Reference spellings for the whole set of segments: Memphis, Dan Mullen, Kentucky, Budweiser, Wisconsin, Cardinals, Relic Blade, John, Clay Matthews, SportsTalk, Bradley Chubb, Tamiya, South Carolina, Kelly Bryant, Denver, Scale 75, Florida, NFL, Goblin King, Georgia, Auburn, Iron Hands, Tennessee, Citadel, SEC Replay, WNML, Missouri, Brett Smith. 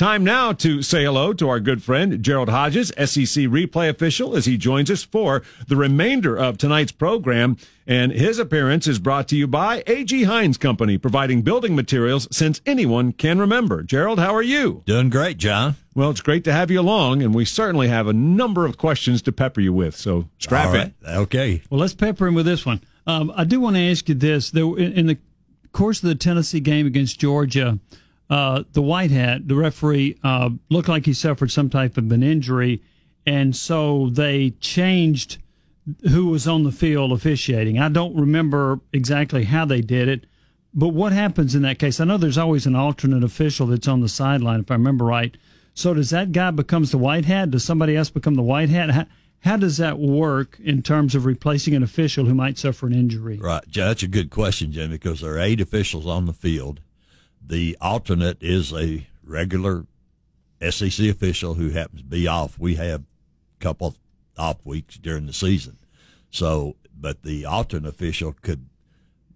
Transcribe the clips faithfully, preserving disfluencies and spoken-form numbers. Time now to say hello to our good friend Gerald Hodges, S E C Replay official, as he joins us for the remainder of tonight's program. And his appearance is brought to you by A G. Hines Company, providing building materials since anyone can remember. Gerald, how are you? Doing great, John. Well, it's great to have you along, and we certainly have a number of questions to pepper you with, so strap All right. in. Okay. Well, let's pepper him with this one. Um, I do want to ask you this. There, in the course of the Tennessee game against Georgia, Uh, the white hat, the referee, uh, looked like he suffered some type of an injury, and so they changed who was on the field officiating. I don't remember exactly how they did it, but what happens in that case? I know there's always an alternate official that's on the sideline, if I remember right. So does that guy become the white hat? Does somebody else become the white hat? How, how does that work in terms of replacing an official who might suffer an injury? Right. That's a good question, Jimmy, because there are eight officials on the field. The alternate is a regular S E C official who happens to be off. We have a couple of off weeks during the season. So, but the alternate official could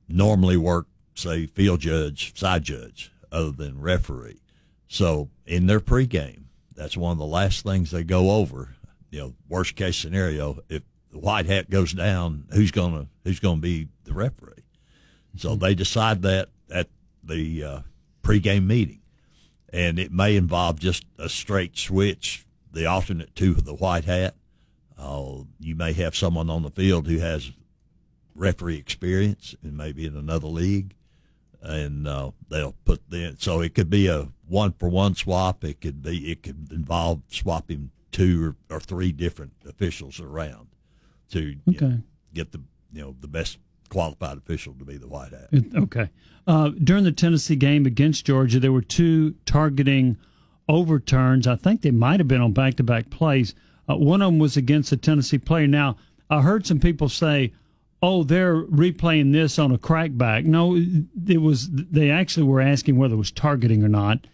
normally work, say, field judge, side judge, other than referee. So in their pregame, that's one of the last things they go over. You know, worst case scenario, if the white hat goes down, who's gonna who's gonna be the referee? So they decide that at the uh, pregame meeting, and it may involve just a straight switch, the alternate to the white hat. Uh, you may have someone on the field who has referee experience and maybe in another league, and uh, they'll put them. So it could be a one-for-one swap. It could be it could involve swapping two or, or three different officials around to okay. you know, get the you know the best qualified official to be the white hat. Okay. Uh, during the Tennessee game against Georgia, there were two targeting overturns. I think they might have been on back-to-back plays. Uh, one of them was against a Tennessee player. Now, I heard some people say, oh, they're replaying this on a crackback. No, it was. They actually were asking whether it was targeting or not,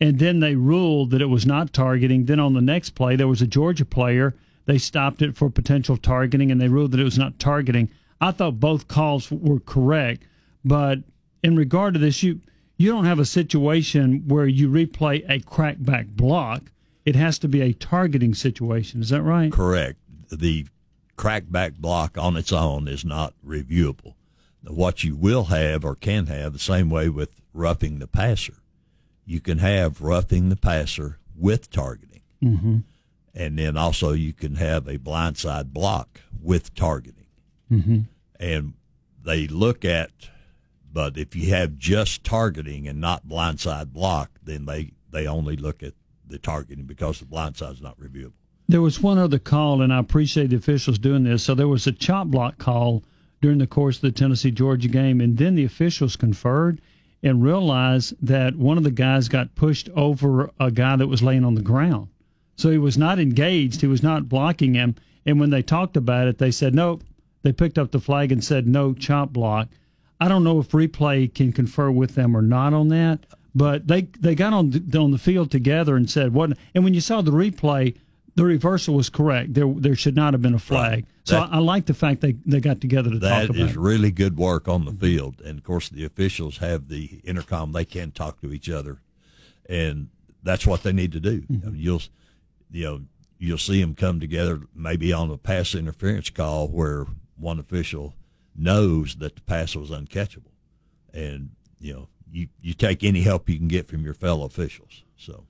and then they ruled that it was not targeting. Then on the next play, there was a Georgia player. They stopped it for potential targeting, and they ruled that it was not targeting. I thought both calls were correct, but in regard to this, you you don't have a situation where you replay a crackback block. It has to be a targeting situation. Is that right? Correct. The crackback block on its own is not reviewable. What you will have or can have, the same way with roughing the passer, you can have roughing the passer with targeting. Mm-hmm. And then also you can have a blindside block with targeting. Mm-hmm. And they look at, but if you have just targeting and not blindside block, then they, they only look at the targeting because the blindside is not reviewable. There was one other call, and I appreciate the officials doing this. So there was a chop block call during the course of the Tennessee-Georgia game, and then the officials conferred and realized that one of the guys got pushed over a guy that was laying on the ground. So he was not engaged. He was not blocking him. And when they talked about it, they said, nope. They picked up the flag and said, no chop block. I don't know if replay can confer with them or not on that, but they, they got on the, on the field together and said, what? And when you saw the replay, the reversal was correct. There there should not have been a flag. Right. So that, I, I like the fact they, they got together to talk about it. That is really good work on the field. And, of course, the officials have the intercom. They can talk to each other, and that's what they need to do. Mm-hmm. I mean, you'll, you know, you'll see them come together maybe on a pass interference call where – one official knows that the pass was uncatchable, and you know you, you take any help you can get from your fellow officials. So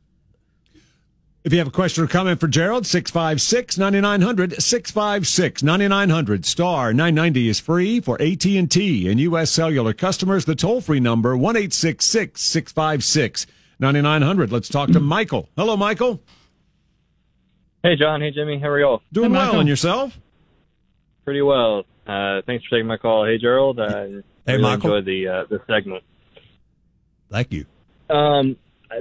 if you have a question or comment for Gerald, six five six, nine nine zero zero, six five six, nine nine zero zero, star nine ninety is free for A T and T and U S Cellular customers. The toll-free number, one eight six six, six five six, nine nine zero zero. Let's talk to Michael. Hello, Michael. Hey, John. Hey, Jimmy. How are y'all? Doing hey, well, and yourself? Pretty well. Uh, thanks for taking my call. Hey, Gerald. I hey, really Michael. enjoyed the uh, the segment. Thank you. Um,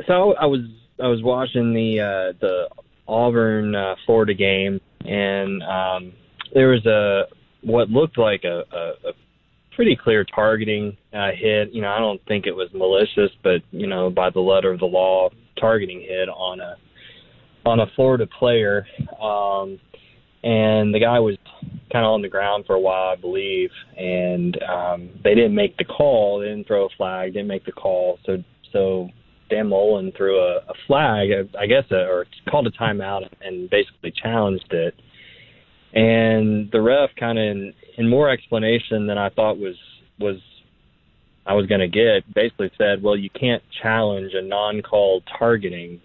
so I was I was watching the uh, the Auburn uh, Florida game, and um, there was a what looked like a, a, a pretty clear targeting uh, hit. You know, I don't think it was malicious, but you know, by the letter of the law, targeting hit on a on a Florida player, um, and the guy was kind of on the ground for a while, I believe, and um, they didn't make the call. They didn't throw a flag, didn't make the call. So so Dan Mullen threw a, a flag, I guess, a, or called a timeout and basically challenged it. And the ref kind of, in, in more explanation than I thought was was I was going to get, basically said, well, you can't challenge a non-call targeting.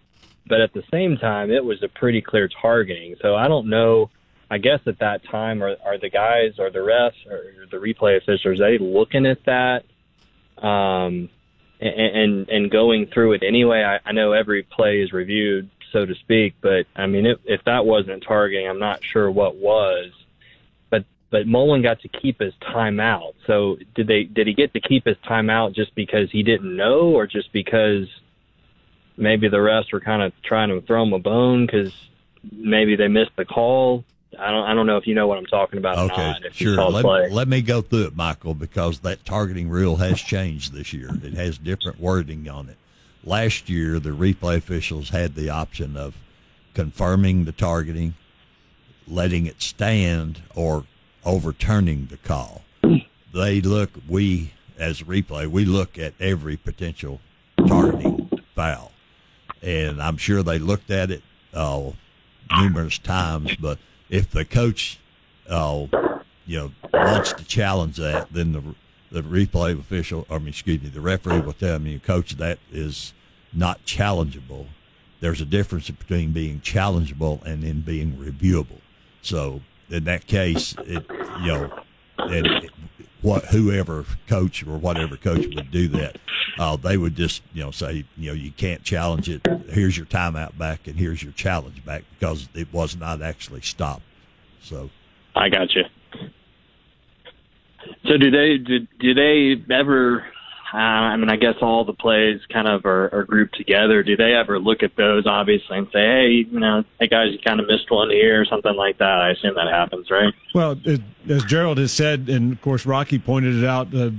But at the same time, it was a pretty clear targeting. So I don't know. I guess at that time, are, are the guys, are the refs, or the replay officials, are they looking at that um, and, and and going through it anyway? I, I know every play is reviewed, so to speak, but, I mean, it, if that wasn't targeting, I'm not sure what was. But but Mullen got to keep his timeout. So did they did he get to keep his timeout just because he didn't know, or just because maybe the refs were kind of trying to throw him a bone because maybe they missed the call? I don't. I don't know if you know what I'm talking about. Okay, or not, if sure. Let me, let me go through it, Michael, because that targeting rule has changed this year. It has different wording on it. Last year, the replay officials had the option of confirming the targeting, letting it stand, or overturning the call. They look. We as replay, we look at every potential targeting foul, and I'm sure they looked at it uh, numerous times, but if the coach, uh, you know, wants to challenge that, then the the replay official, I mean, excuse me, the referee will tell me, coach, that is not challengeable. There's a difference between being challengeable and then being reviewable. So in that case, it, you know, and it, what whoever coach or whatever coach would do that, uh, they would just, you know, say, you know, you can't challenge it. Here's your timeout back, and here's your challenge back, because it was not actually stopped. So, I got you. So do they do, do they ever? Uh, I mean, I guess all the plays kind of are, are grouped together. Do they ever look at those, obviously, and say, hey, you know, hey, guys, you kind of missed one here or something like that? I assume that happens, right? Well, it, as Gerald has said, and, of course, Rocky pointed it out, uh,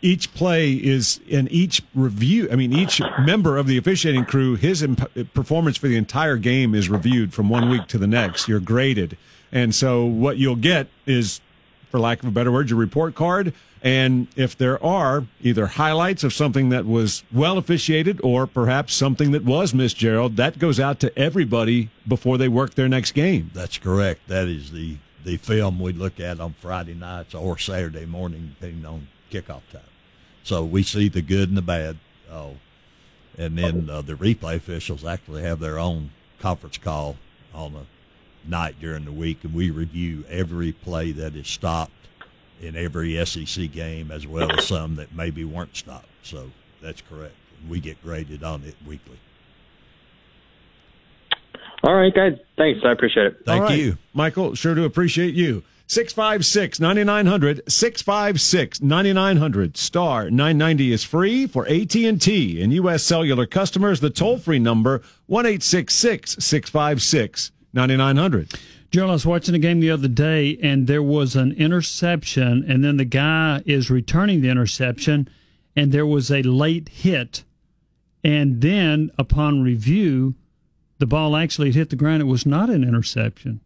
each play is in each review. I mean, each member of the officiating crew, his imp- performance for the entire game is reviewed from one week to the next. You're graded. And so what you'll get is, for lack of a better word, your report card. And if there are either highlights of something that was well officiated or perhaps something that was missed, Gerald, that goes out to everybody before they work their next game. That's correct. That is the, the film we look at on Friday nights or Saturday morning, depending on kickoff time. So we see the good and the bad. Oh, and then uh, the replay officials actually have their own conference call on a night during the week, and we review every play that is stopped in every S E C game, as well as some that maybe weren't stopped. So that's correct. We get graded on it weekly. All right, guys. Thanks. I appreciate it. Thank right. you. Michael, sure do appreciate you. six five six, nine nine zero zero, six five six, nine nine zero zero, star nine ninety is free for A T and T and U S Cellular customers. The toll-free number, one eight six six, six five six, nine nine zero zero. Gerald, I was watching a game the other day, and there was an interception, and then the guy is returning the interception, and there was a late hit. And then, upon review, the ball actually hit the ground. It was not an interception.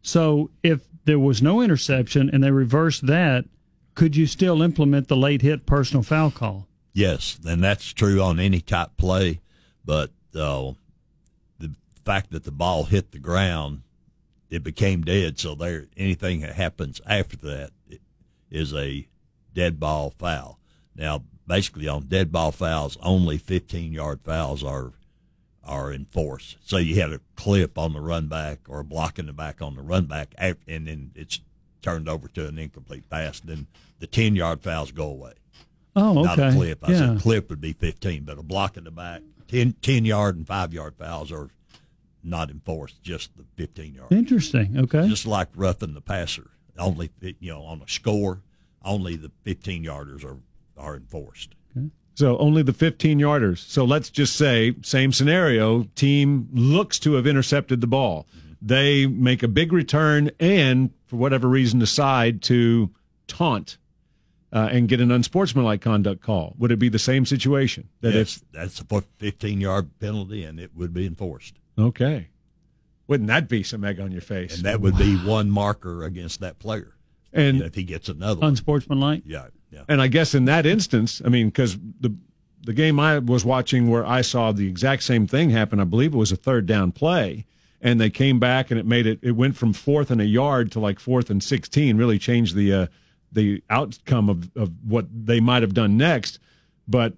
So if there was no interception and they reversed that, could you still implement the late hit personal foul call? Yes, and that's true on any type play, but uh, the fact that the ball hit the ground, it became dead, so there anything that happens after that is a dead ball foul. Now, basically on dead ball fouls, only fifteen-yard fouls are are enforced. So you had a clip on the run back or a block in the back on the run back, and then it's turned over to an incomplete pass. Then the ten-yard fouls go away. Oh, okay. Not a clip. I yeah. said clip would be fifteen, but a block in the back, ten-yard and five-yard fouls are not enforced, just the fifteen-yard. Interesting. Okay. Just like roughing the passer, only you know on a score, only the fifteen-yarders are are enforced. Okay. So only the fifteen-yarders. So let's just say, same scenario. Team looks to have intercepted the ball. Mm-hmm. They make a big return and, for whatever reason, decide to taunt uh, and get an unsportsmanlike conduct call. Would it be the same situation? That yes, if that's a fifteen-yard penalty, and it would be enforced. Okay. Wouldn't that be some egg on your face? And that would wow. be one marker against that player. And if he gets another one. Unsportsmanlike? Yeah, yeah. And I guess in that instance, I mean, because the the game I was watching where I saw the exact same thing happen, I believe it was a third down play, and they came back and it made it, it went from fourth and a yard to like fourth and sixteen, really changed the uh, the outcome of, of what they might have done next. But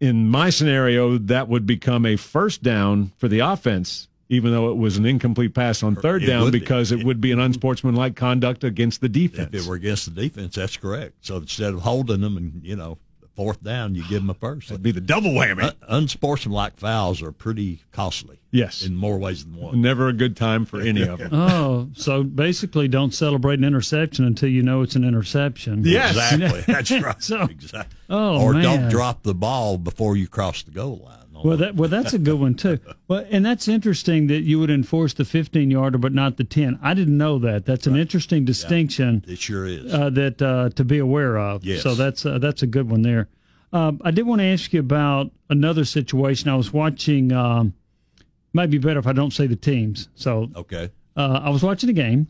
in my scenario, that would become a first down for the offense, even though it was an incomplete pass on third down, because it would be an unsportsmanlike conduct against the defense. If it were against the defense, that's correct. So instead of holding them and, you know, fourth down, you give them a first. That'd be the double whammy. Un- unsportsmanlike fouls are pretty costly. Yes. In more ways than one. Never a good time for any of them. Oh, so basically don't celebrate an interception until you know it's an interception. Yes. Exactly. That's right. So, exactly. Oh, or man. Don't drop the ball before you cross the goal line. Well, that well, that's a good one, too. Well, and that's interesting that you would enforce the fifteen-yarder but not the ten. I didn't know that. That's an right. interesting distinction. Yeah, it sure is. Uh, that uh, to be aware of. Yes. So that's, uh, that's a good one there. Uh, I did want to ask you about another situation. I was watching um, – might be better if I don't say the teams. So okay. Uh, I was watching a game.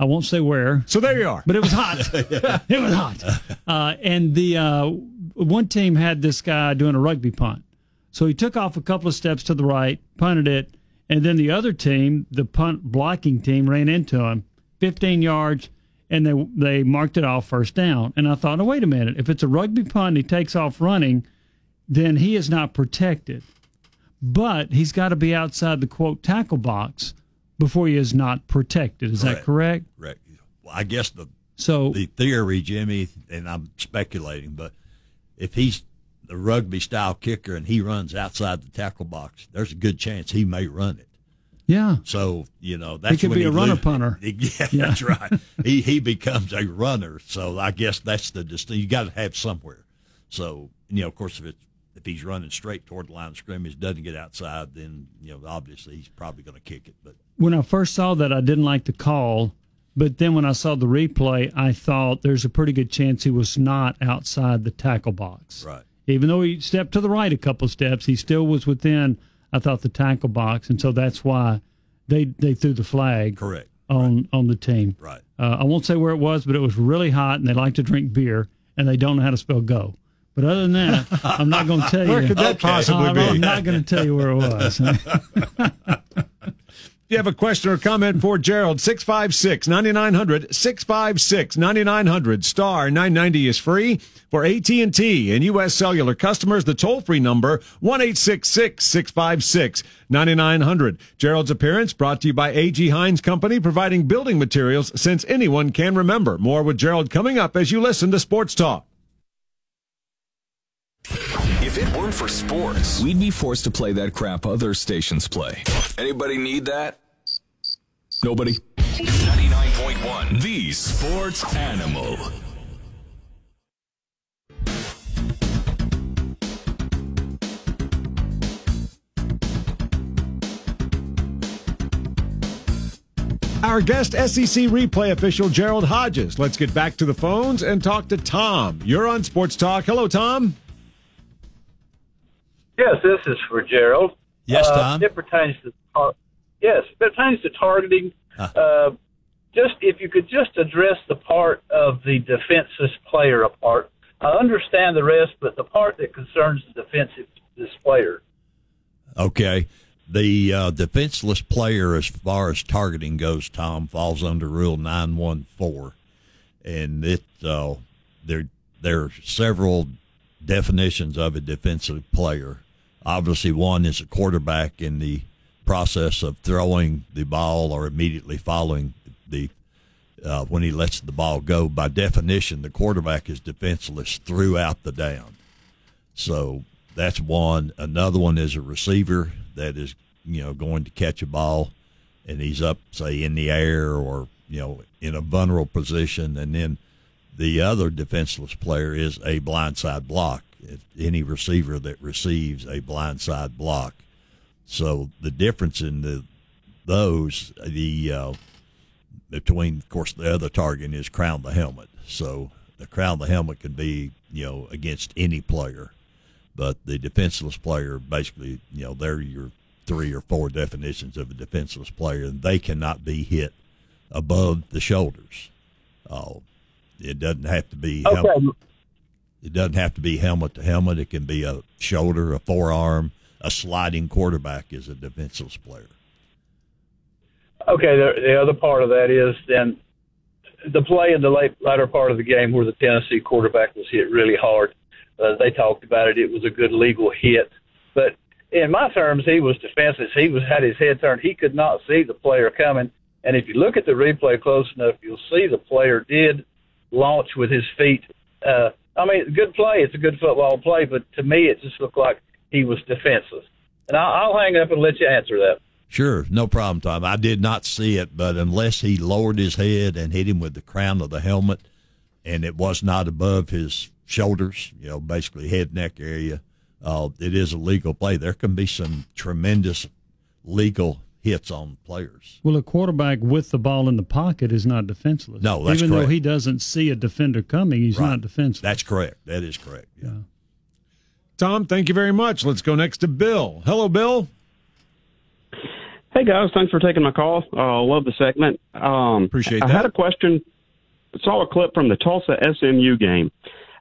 I won't say where. So there you are. But it was hot. It was hot. Uh, and the uh, one team had this guy doing a rugby punt. So he took off a couple of steps to the right, punted it, and then the other team, the punt blocking team, ran into him, fifteen yards, and they they marked it off first down. And I thought, oh, wait a minute. If it's a rugby punt and he takes off running, then he is not protected. But he's got to be outside the, quote, tackle box before he is not protected. Is correct. that correct? Correct. Well, I guess the, so, the theory, Jimmy, and I'm speculating, but if he's the rugby-style kicker, and he runs outside the tackle box, there's a good chance he may run it. Yeah. So, you know, that's when he could when be a runner-punter. Yeah, yeah, that's right. he he becomes a runner, so I guess that's the distinction. You got to have somewhere. So, you know, of course, if it's, if he's running straight toward the line of scrimmage, doesn't get outside, then, you know, obviously he's probably going to kick it. But when I first saw that, I didn't like the call. But then when I saw the replay, I thought there's a pretty good chance he was not outside the tackle box. Right. Even though he stepped to the right a couple of steps, he still was within, I thought, the tackle box. And so that's why they they threw the flag Correct. on right. on the team. Right. Uh, I won't say where it was, but it was really hot, and they like to drink beer, and they don't know how to spell go. But other than that, I'm not going to tell you. Where could that okay. possibly uh, be? I'm not going to tell you where it was. If you have a question or comment for Gerald, six five six, nine nine hundred, six five six, nine nine hundred, star nine ninety is free. For A T and T and U S. Cellular customers, the toll-free number, one eight six six, six five six, nine nine hundred. Gerald's appearance brought to you by A G. Hines Company, providing building materials since anyone can remember. More with Gerald coming up as you listen to Sports Talk. If it weren't for sports, we'd be forced to play that crap other stations play. Anybody need that? Nobody. ninety-nine point one, the Sports Animal. Our guest, S E C Replay official Gerald Hodges. Let's get back to the phones and talk to Tom. You're on Sports Talk. Hello, Tom. Yes, this is for Gerald. Yes, Tom. Uh, it pertains to tar- yes, it pertains to targeting. Huh. Uh, just if you could just address the part of the defenseless player apart. I understand the rest, but the part that concerns the defensive this player. Okay, the uh, defenseless player, as far as targeting goes, Tom, falls under Rule nine one four, and it uh, there there are several definitions of a defensive player. Obviously, one is a quarterback in the process of throwing the ball or immediately following the uh, when he lets the ball go. By definition, the quarterback is defenseless throughout the down. So that's one. Another one is a receiver that is, you know, going to catch a ball and he's up, say, in the air or, you know, in a vulnerable position. And then the other defenseless player is a blindside block. Any receiver that receives a blindside block. So the difference in the those the uh, between, of course, the other target is crown the helmet. So the crown the helmet could be, you know, against any player, but the defenseless player basically, you know, they're your three or four definitions of a defenseless player, and they cannot be hit above the shoulders. Uh, it doesn't have to be. Okay. Helmet. It doesn't have to be helmet to helmet. It can be a shoulder, a forearm. A sliding quarterback is a defenseless player. Okay, the, the other part of that is then the play in the late, latter part of the game where the Tennessee quarterback was hit really hard. Uh, they talked about it. It was a good legal hit. But in my terms, he was defenseless. He was had his head turned. He could not see the player coming. And if you look at the replay close enough, you'll see the player did launch with his feet. Uh, I mean, good play. It's a good football play. But to me, it just looked like he was defenseless. And I'll, I'll hang up and let you answer that. Sure, no problem, Tom. I did not see it, but unless he lowered his head and hit him with the crown of the helmet and it was not above his shoulders, you know, basically head, neck area, uh, it is a legal play. There can be some tremendous legal hits on players. Well, a quarterback with the ball in the pocket is not defenseless. No, that's Even correct. Even though he doesn't see a defender coming, he's right. not defenseless. That's correct. That is correct, yeah. yeah. Tom, thank you very much. Let's go next to Bill. Hello, Bill. Hey, guys. Thanks for taking my call. Uh, love the segment. Um, Appreciate that. I had a question. I saw a clip from the Tulsa S M U game.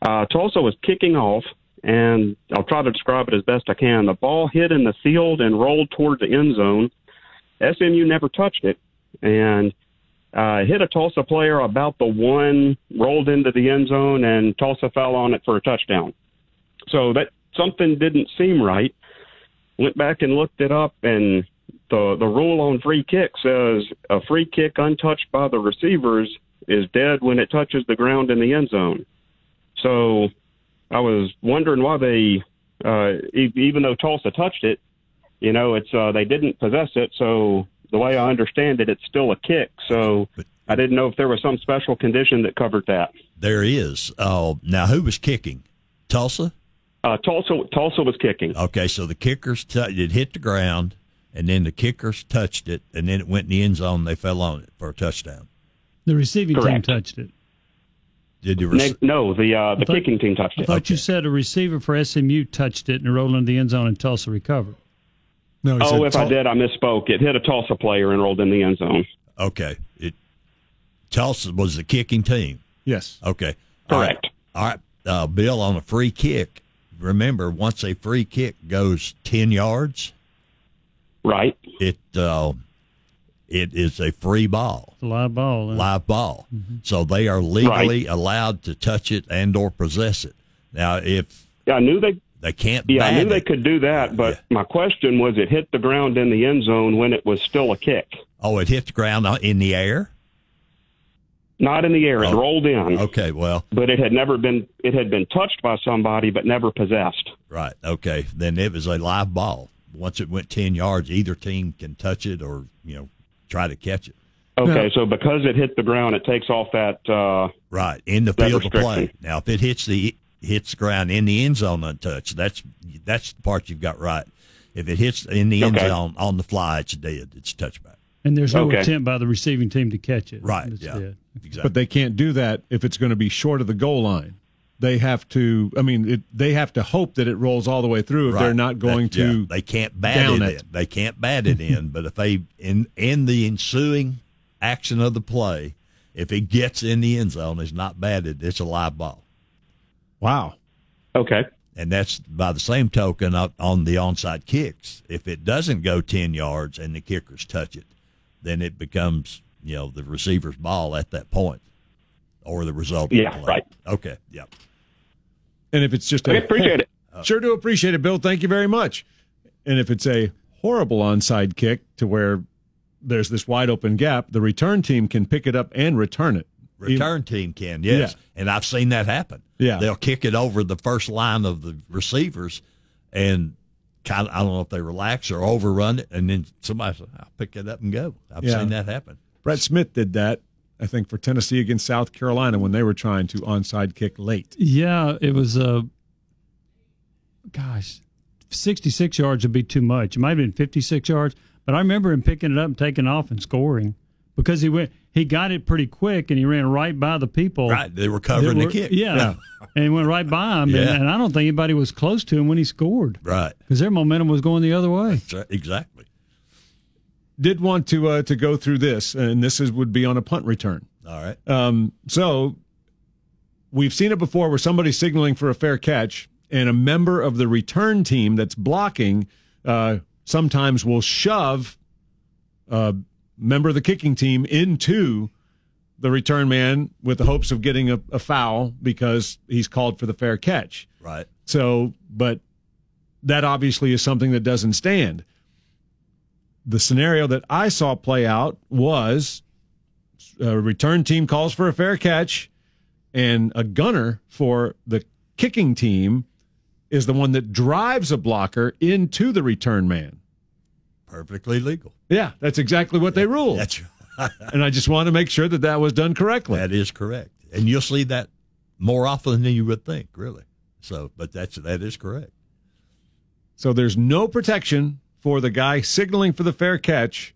Uh, Tulsa was kicking off, and I'll try to describe it as best I can. The ball hit in the field and rolled toward the end zone. S M U never touched it, and uh, hit a Tulsa player about the one, rolled into the end zone, and Tulsa fell on it for a touchdown. So that something didn't seem right. Went back and looked it up, and the the rule on free kicks says a free kick untouched by the receivers is dead when it touches the ground in the end zone. So I was wondering why they, uh, e- even though Tulsa touched it, you know, it's uh, they didn't possess it. So the way I understand it, it's still a kick. So I didn't know if there was some special condition that covered that. There is. Uh, now, who was kicking? Tulsa? Uh, Tulsa, Tulsa was kicking. Okay, so the kickers t- it hit the ground, and then the kickers touched it, and then it went in the end zone. And they fell on it for a touchdown. The receiving Correct. team touched it. Did you? Rec- no, the uh, the thought, kicking team touched it. I thought okay. you said a receiver for S M U touched it and rolled into the end zone, and Tulsa recovered. No, oh, if Tul- I did, I misspoke. It hit a Tulsa player and rolled in the end zone. Okay, it Tulsa was the kicking team. Yes. Okay. Correct. All right, All right. Uh, Bill, on a free kick. Remember, once a free kick goes ten yards, right? It uh, it is a free ball, it's a live ball, right? live ball. Mm-hmm. So they are legally right. allowed to touch it and or possess it. Now, if yeah, I knew they they can't. Yeah, I knew it. They could do that, but yeah. my question was, it hit the ground in the end zone when it was still a kick. Oh, it hit the ground in the air. Not in the air. It oh. rolled in. Okay, well. But it had never been it had been touched by somebody but never possessed. Right, okay. Then it was a live ball. Once it went ten yards, either team can touch it or, you know, try to catch it. Okay, yeah. so because it hit the ground, it takes off that uh, right, in the field of play. Now, if it hits the hits the ground in the end zone untouched, that's that's the part you've got right. If it hits in the end okay. zone on the fly, it's dead. It's a touchback. And there's no okay. attempt by the receiving team to catch it. Right, it's yeah. dead. Exactly. But they can't do that if it's going to be short of the goal line. They have to. I mean, it, they have to hope that it rolls all the way through. If right. they're not going that, to, yeah. they can't bat down it. it. In. They can't bat it in. But if they in in the ensuing action of the play, if it gets in the end zone, it's not batted. It's a live ball. Wow. Okay. And that's by the same token on the onside kicks. If it doesn't go ten yards and the kickers touch it, then it becomes. You know, the receiver's ball at that point or the result. Yeah, of the play. Right. Okay, yeah. And if it's just I a... I appreciate it. Sure do appreciate it, Bill. Thank you very much. And if it's a horrible onside kick to where there's this wide-open gap, the return team can pick it up and return it. Return team can, yes. Yeah. And I've seen that happen. Yeah. They'll kick it over the first line of the receivers and... kind of, I don't know if they relax or overrun it, and then somebody says, I'll pick it up and go. I've yeah. seen that happen. Brett Smith did that, I think, for Tennessee against South Carolina when they were trying to onside kick late. Yeah, it was, uh, gosh, sixty-six yards would be too much. It might have been fifty-six yards, but I remember him picking it up and taking off and scoring because he went. He got it pretty quick, and he ran right by the people. Right, they were covering were, the kick. Yeah, yeah. and he went right by him, yeah. and, and I don't think anybody was close to him when he scored. Right. Because their momentum was going the other way. That's right. Exactly. Did want to uh, to go through this, and this is would be on a punt return. All right. Um, so we've seen it before where somebody's signaling for a fair catch, and a member of the return team that's blocking uh, sometimes will shove a member of the kicking team into the return man with the hopes of getting a, a foul because he's called for the fair catch. Right. So, but that obviously is something that doesn't stand. The scenario that I saw play out was a return team calls for a fair catch, and a gunner for the kicking team is the one that drives a blocker into the return man. Perfectly legal. Yeah, that's exactly what they ruled. That's right. And I just want to make sure that that was done correctly. That is correct. And you'll see that more often than you would think, really. So, but that's that is correct. So there's no protection for the guy signaling for the fair catch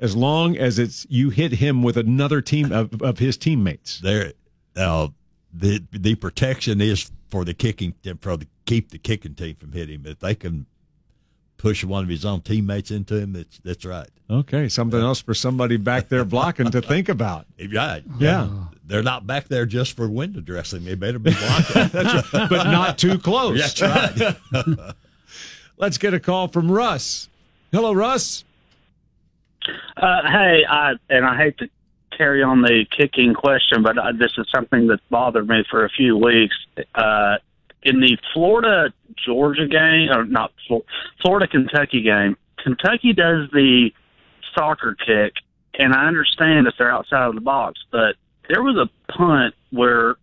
as long as it's you hit him with another team of, of his teammates. There, uh, the the protection is for the kicking for the keep the kicking team from hitting him. If they can push one of his own teammates into him, that's that's right. Okay, something else for somebody back there blocking to think about. Right. Yeah. Oh. They're not back there just for window dressing. They better be blocking. That's right. But not too close. That's right. Let's get a call from Russ. Hello, Russ. Uh, hey, I, and I hate to carry on the kicking question, but I, this is something that bothered me for a few weeks. Uh, in the Florida-Georgia game, or not, Florida-Kentucky game, Kentucky does the soccer kick, and I understand if they're outside of the box, but there was a punt where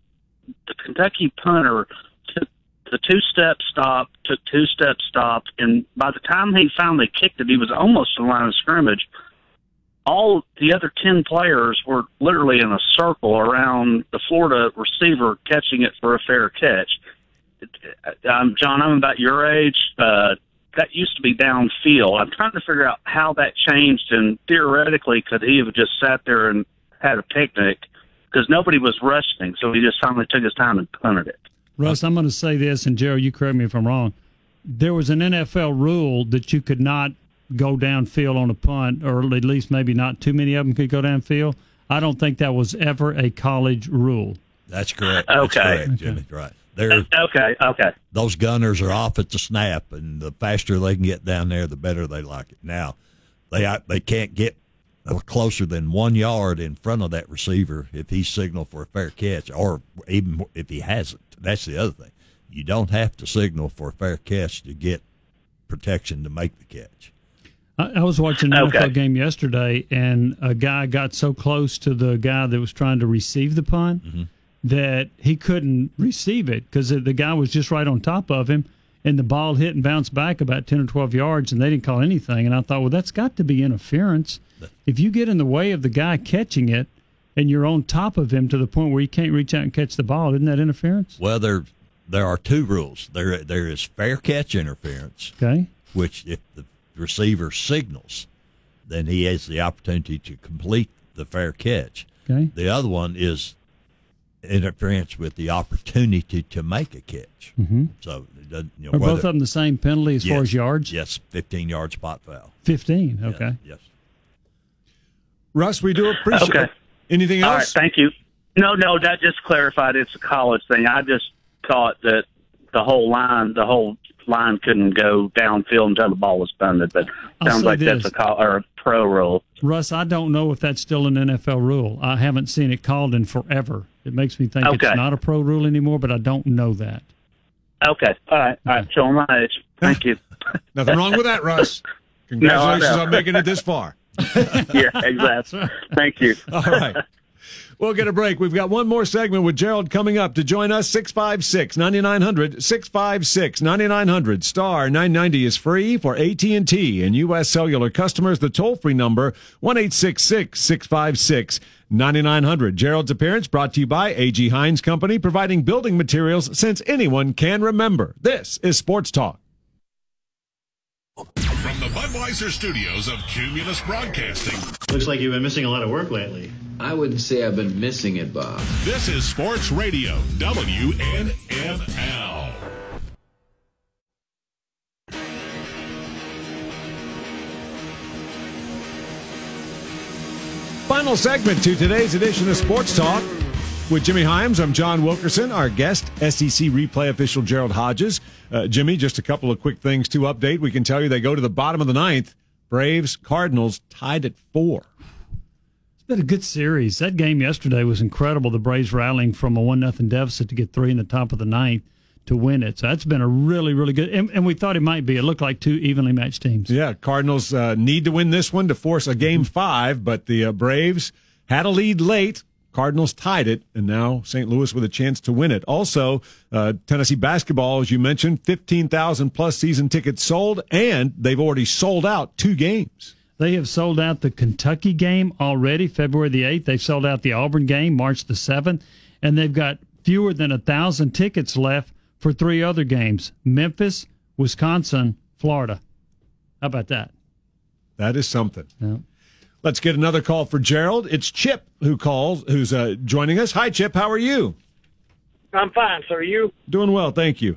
the Kentucky punter took the two-step stop, took two-step stop, and by the time he finally kicked it, he was almost to the line of scrimmage. All the other ten players were literally in a circle around the Florida receiver catching it for a fair catch. Um, John, I'm about your age. Uh, that used to be downfield. I'm trying to figure out how that changed, and theoretically could he have just sat there and had a picnic because nobody was rushing, so he just finally took his time and punted it. Russ, I'm going to say this, and Gerald, you correct me if I'm wrong. There was an N F L rule that you could not go downfield on a punt, or at least maybe not too many of them could go downfield. I don't think that was ever a college rule. That's correct. Okay. That's correct, Jimmy. Okay. Right. They're, okay, okay. Those gunners are off at the snap, and the faster they can get down there, the better they like it. Now, they they can't get closer than one yard in front of that receiver if he's signaled for a fair catch, or even if he hasn't. That's the other thing. You don't have to signal for a fair catch to get protection to make the catch. I was watching an okay. N F L game yesterday, and a guy got so close to the guy that was trying to receive the punt mm-hmm. that he couldn't receive it because the guy was just right on top of him, and the ball hit and bounced back about ten or twelve yards, and they didn't call anything. And I thought, well, that's got to be interference. If you get in the way of the guy catching it and you're on top of him to the point where you can't reach out and catch the ball, isn't that interference? Well, there, there are two rules. There, There is fair catch interference, okay, which if the receiver signals, then he has the opportunity to complete the fair catch. Okay. The other one is interference with the opportunity to make a catch. Mm-hmm. So, it doesn't, you know, are whether, both of them the same penalty as yes, far as yards? Yes, fifteen yard spot foul. fifteen, okay. Yes. yes. Russ, we do appreciate okay. it. Anything else? All right, thank you. No, no, that just clarified it's a college thing. I just thought that the whole line, the whole line couldn't go downfield until the ball was punted, but I'll sounds like this. that's a call or a pro rule. Russ, I don't know if that's still an N F L rule. I haven't seen it called in forever. It makes me think okay. it's not a pro rule anymore, but I don't know that. Okay. All right. All right. Show my age. Thank you. Nothing wrong with that, Russ. Congratulations no, on making it this far. Yeah, exactly. Thank you. All right. We'll get a break. We've got one more segment with Gerald coming up. To join us, six five six, nine nine zero zero, six five six, nine nine zero zero, star nine ninety is free for A T and T and U S. Cellular customers. The toll-free number, one eight six six, six five six, nine nine zero zero. Gerald's appearance brought to you by A G. Hines Company, providing building materials since anyone can remember. This is Sports Talk. From the Budweiser studios of Cumulus Broadcasting. Looks like you've been missing a lot of work lately. I wouldn't say I've been missing it, Bob. This is Sports Radio, W N M L. Final segment to today's edition of Sports Talk. With Jimmy Himes, I'm John Wilkerson. Our guest, S E C Replay official Gerald Hodges. Uh, Jimmy, just a couple of quick things to update. We can tell you they go to the bottom of the ninth. Braves, Cardinals tied at four. It's been a good series. That game yesterday was incredible. The Braves rallying from a one nothing deficit to get three in the top of the ninth to win it. So that's been a really, really good, and, and we thought it might be. It looked like two evenly matched teams. Yeah, Cardinals uh, need to win this one to force a game five, but the uh, Braves had a lead late. Cardinals tied it, and now Saint Louis with a chance to win it. Also, uh, Tennessee basketball, as you mentioned, fifteen thousand plus season tickets sold, and they've already sold out two games. They have sold out the Kentucky game already, February the eighth. They've sold out the Auburn game, March the seventh, and they've got fewer than one thousand tickets left for three other games, Memphis, Wisconsin, Florida. How about that? That is something. Yeah. Let's get another call for Gerald. It's Chip who calls, who's uh, joining us. Hi, Chip. How are you? I'm fine, sir. You? Doing well, thank you.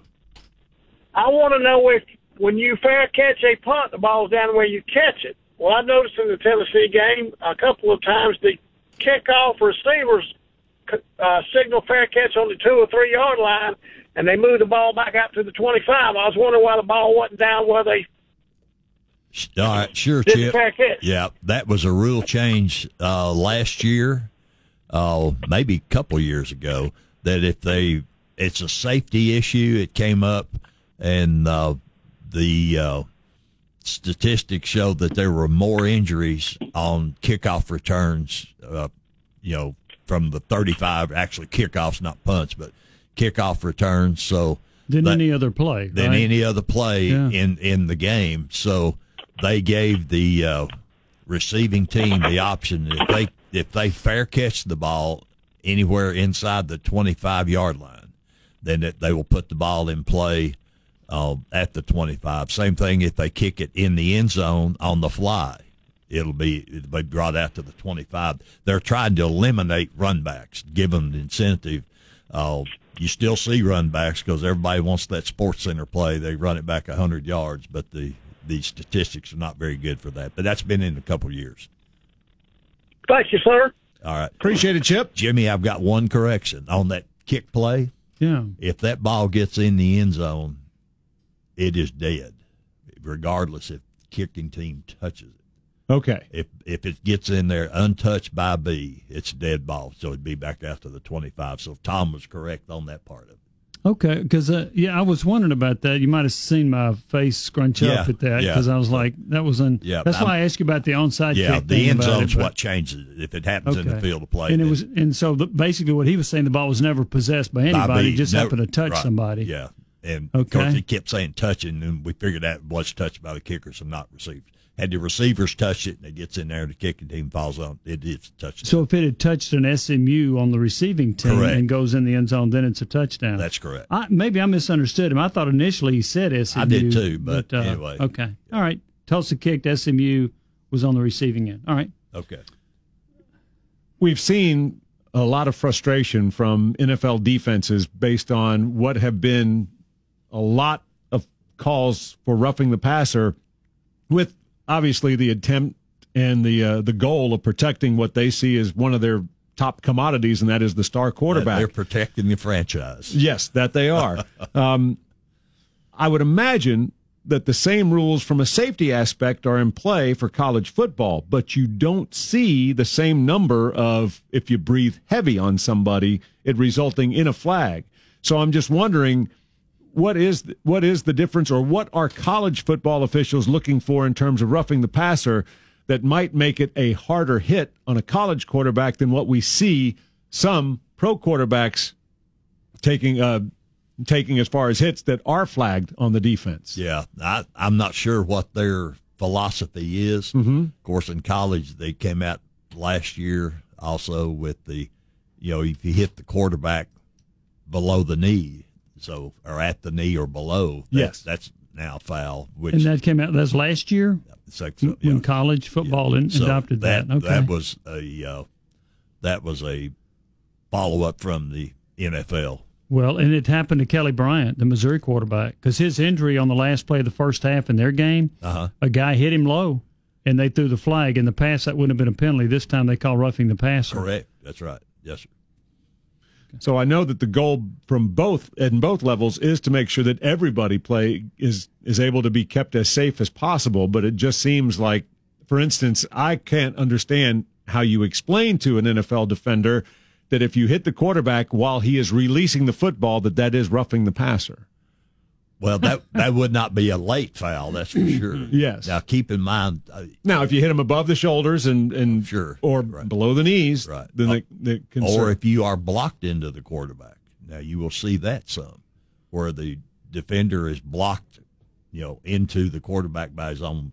I want to know if when you fair catch a punt, the ball's down where you catch it. Well, I noticed in the Tennessee game a couple of times the kickoff receivers uh, signal fair catch on the two or three yard line, and they moved the ball back out to the twenty-five. I was wondering why the ball wasn't down where they. All right, sure, Chip. Yeah, that was a rule change uh, last year, uh, maybe a couple years ago, that if they – it's a safety issue. It came up, and uh, the uh, statistics showed that there were more injuries on kickoff returns, uh, you know, from the thirty-five. Actually, kickoffs, not punts, but kickoff returns. So than that, any other play. Than right? any other play yeah. in, in the game. So – they gave the uh, receiving team the option that if they if they fair catch the ball anywhere inside the twenty-five yard line, then it, they will put the ball in play uh, at the twenty-five. Same thing if they kick it in the end zone on the fly, it'll be it'll be brought out to the twenty-five. They're trying to eliminate run backs, give them the incentive. Uh, you still see run backs because everybody wants that SportsCenter play. They run it back one hundred yards, but the The statistics are not very good for that, but that's been in a couple of years. Thank you, sir. All right. Appreciate it, Chip. Jimmy, I've got one correction. On that kick play, yeah. if that ball gets in the end zone, it is dead, regardless if the kicking team touches it. Okay. If if it gets in there untouched by B, it's a dead ball, so it'd be back out to the twenty-five. So Tom was correct on that part of it. Okay, because, uh, yeah, I was wondering about that. You might have seen my face scrunch yeah, up at that because yeah. I was like, that was in. Yeah, that's I'm, why I asked you about the onside yeah, kick. Yeah, the end zone's it, but, what changes it if it happens okay. in the field of play. And it was, and so the, basically what he was saying, the ball was never possessed by anybody. By me, just never, happened to touch right, somebody. Yeah, and okay. of course he kept saying touching, and we figured out it was touched by the kickers and not receivers. Had the receivers touch it, and it gets in there, and the kicking team falls on it. It's a touchdown. So if it had touched an S M U on the receiving team correct. And goes in the end zone, then it's a touchdown. That's correct. I, maybe I misunderstood him. I thought initially he said S M U. I did too, but, but uh, anyway. Okay. All right. Tulsa kicked. S M U was on the receiving end. All right. Okay. We've seen a lot of frustration from N F L defenses based on what have been a lot of calls for roughing the passer with – obviously, the attempt and the uh, the goal of protecting what they see as one of their top commodities, and that is the star quarterback. That they're protecting the franchise. Yes, that they are. um, I would imagine that the same rules from a safety aspect are in play for college football, but you don't see the same number of, if you breathe heavy on somebody, it resulting in a flag. So I'm just wondering, What is what is the difference, or what are college football officials looking for in terms of roughing the passer that might make it a harder hit on a college quarterback than what we see some pro quarterbacks taking uh, taking as far as hits that are flagged on the defense? Yeah, I, I'm not sure what their philosophy is. Mm-hmm. Of course, in college, they came out last year also with the, you know, if you hit the quarterback below the knee, so or at the knee or below. That's, yes, that's now foul. Which and that came out. That's last year. So, yeah. When college football yeah. in, so adopted that. That. Okay. that was a uh, that was a follow up from the N F L. Well, and it happened to Kelly Bryant, the Missouri quarterback, because his injury on the last play of the first half in their game, uh-huh. a guy hit him low, and they threw the flag. In the past, that wouldn't have been a penalty. This time, they call roughing the passer. Correct. That's right. Yes, sir. So I know that the goal from both and both levels is to make sure that everybody play is is able to be kept as safe as possible. But it just seems like, for instance, I can't understand how you explain to an N F L defender that if you hit the quarterback while he is releasing the football, that that is roughing the passer. Well, that that would not be a late foul, that's for sure. Yes. Now, keep in mind. Uh, now, if you hit him above the shoulders and, and sure, or right. below the knees, right. then uh, they, they can. Or if you are blocked into the quarterback, now you will see that some, where the defender is blocked, you know, into the quarterback by his own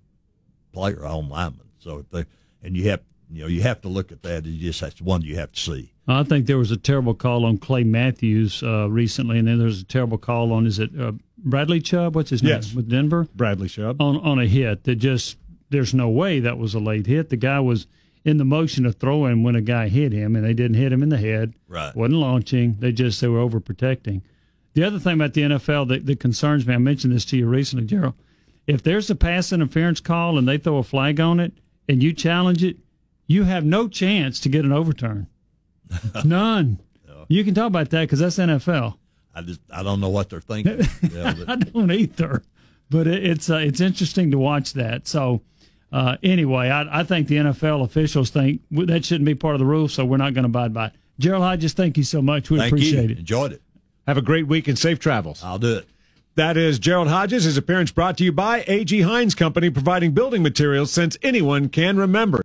player, own lineman. So if they and you have you know you have to look at that. It's just that's one you have to see. I think there was a terrible call on Clay Matthews uh, recently, and then there was a terrible call on, is it uh, Bradley Chubb? What's his yes. name? With Denver? Bradley Chubb. On on a hit that just, there's no way that was a late hit. The guy was in the motion of throwing when a guy hit him, and they didn't hit him in the head. Right. Wasn't launching. They just, they were overprotecting. The other thing about the N F L that, that concerns me, I mentioned this to you recently, Gerald, if there's a pass interference call and they throw a flag on it and you challenge it, you have no chance to get an overturn. None. No. You can talk about that because that's N F L. I just I don't know what they're thinking. Yeah, I don't either. But it, it's uh, it's interesting to watch that. So uh, anyway, I, I think the N F L officials think that shouldn't be part of the rule, so we're not going to abide by it. Gerald Hodges, thank you so much. We thank appreciate you. It. Enjoyed it. Have a great week and safe travels. I'll do it. That is Gerald Hodges. His appearance brought to you by A G Hines Company, providing building materials since anyone can remember.